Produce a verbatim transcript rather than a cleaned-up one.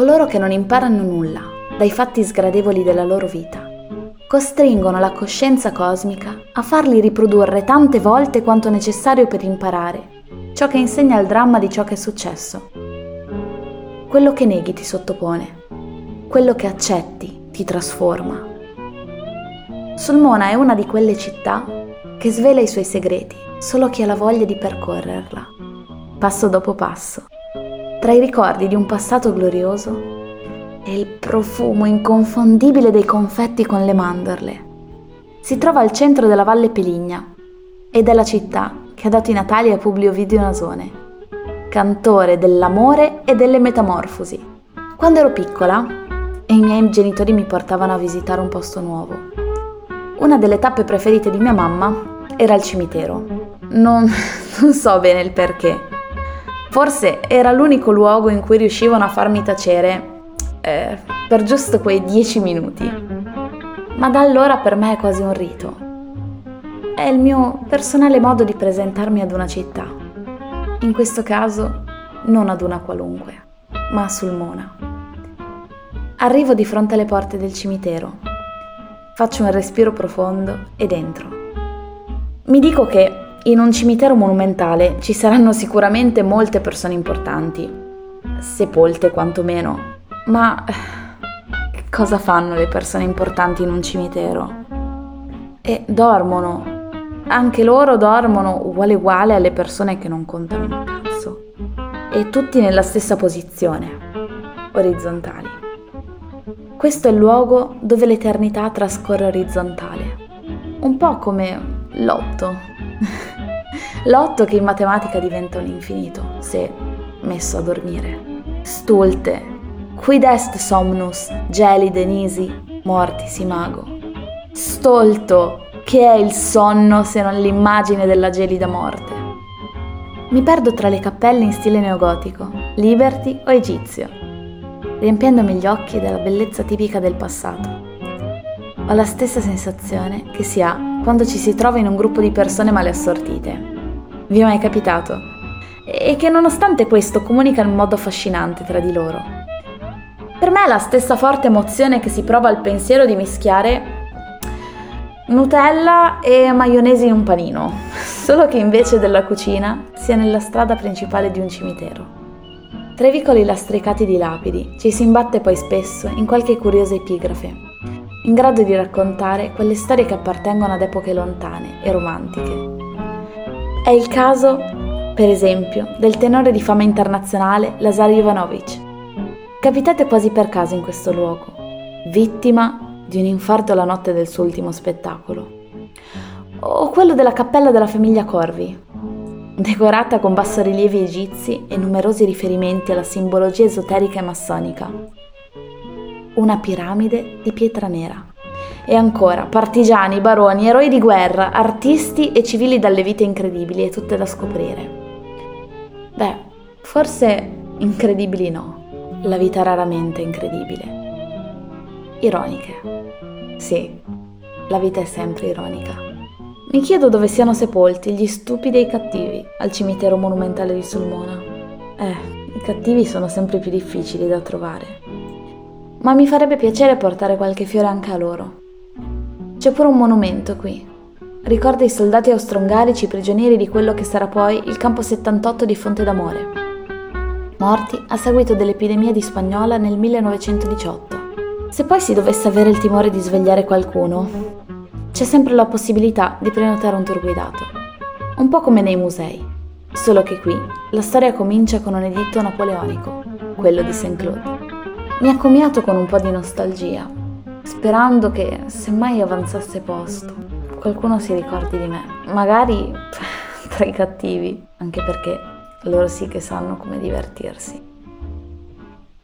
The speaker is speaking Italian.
coloro che non imparano nulla dai fatti sgradevoli della loro vita, costringono la coscienza cosmica a farli riprodurre tante volte quanto necessario per imparare ciò che insegna il dramma di ciò che è successo. Quello che neghi ti sottopone, quello che accetti ti trasforma. Sulmona è una di quelle città che svela i suoi segreti solo chi ha la voglia di percorrerla, passo dopo passo, tra i ricordi di un passato glorioso e il profumo inconfondibile dei confetti con le mandorle. Si trova al centro della Valle Peligna ed è la città che ha dato i natali a Publio Vidio Nasone, cantore dell'amore e delle metamorfosi. Quando ero piccola e i miei genitori mi portavano a visitare un posto nuovo, una delle tappe preferite di mia mamma era il cimitero. Non, non so bene il perché. Forse era l'unico luogo in cui riuscivano a farmi tacere Eh, per giusto quei dieci minuti, ma da allora per me è quasi un rito. È il mio personale modo di presentarmi ad una città, in questo caso non ad una qualunque, ma a Sulmona. Arrivo di fronte alle porte del cimitero, faccio un respiro profondo ed entro. Mi dico che in un cimitero monumentale ci saranno sicuramente molte persone importanti, sepolte quantomeno. Ma cosa fanno le persone importanti in un cimitero? E dormono. Anche loro dormono uguale uguale alle persone che non contano un cazzo. E tutti nella stessa posizione, orizzontali. Questo è il luogo dove l'eternità trascorre orizzontale. Un po' come l'otto. L'otto che in matematica diventa un infinito, se messo a dormire. Stulte. Quid est somnus, geli denisi, mortis imago. Stolto, che è il sonno se non l'immagine della gelida morte. Mi perdo tra le cappelle in stile neogotico, liberty o egizio, riempiendomi gli occhi della bellezza tipica del passato. Ho la stessa sensazione che si ha quando ci si trova in un gruppo di persone male assortite. Vi è mai capitato? E che nonostante questo comunica in modo affascinante tra di loro. Per me è la stessa forte emozione che si prova al pensiero di mischiare Nutella e maionese in un panino, solo che invece della cucina sia nella strada principale di un cimitero. Tra i vicoli lastricati di lapidi ci si imbatte poi spesso in qualche curiosa epigrafe, in grado di raccontare quelle storie che appartengono ad epoche lontane e romantiche. È il caso, per esempio, del tenore di fama internazionale Lazar Ivanovich, capitate quasi per caso in questo luogo, vittima di un infarto la notte del suo ultimo spettacolo. O quello della cappella della famiglia Corvi, decorata con bassorilievi egizi e numerosi riferimenti alla simbologia esoterica e massonica. Una piramide di pietra nera. E ancora, partigiani, baroni, eroi di guerra, artisti e civili dalle vite incredibili e tutte da scoprire. Beh, forse incredibili no. La vita raramente è incredibile. Ironiche. Sì, la vita è sempre ironica. Mi chiedo dove siano sepolti gli stupidi e i cattivi al cimitero monumentale di Sulmona. Eh, i cattivi sono sempre più difficili da trovare. Ma mi farebbe piacere portare qualche fiore anche a loro. C'è pure un monumento qui. Ricorda i soldati austro-ungarici prigionieri di quello che sarà poi il campo settantotto di Fonte d'Amore, morti a seguito dell'epidemia di Spagnola nel millenovecentodiciotto. Se poi si dovesse avere il timore di svegliare qualcuno, c'è sempre la possibilità di prenotare un tour guidato. Un po' come nei musei, solo che qui la storia comincia con un editto napoleonico, quello di Saint-Claude. Mi ha accomiato con un po' di nostalgia, sperando che, se mai avanzasse posto, qualcuno si ricordi di me. Magari tra i cattivi, anche perché loro sì che sanno come divertirsi.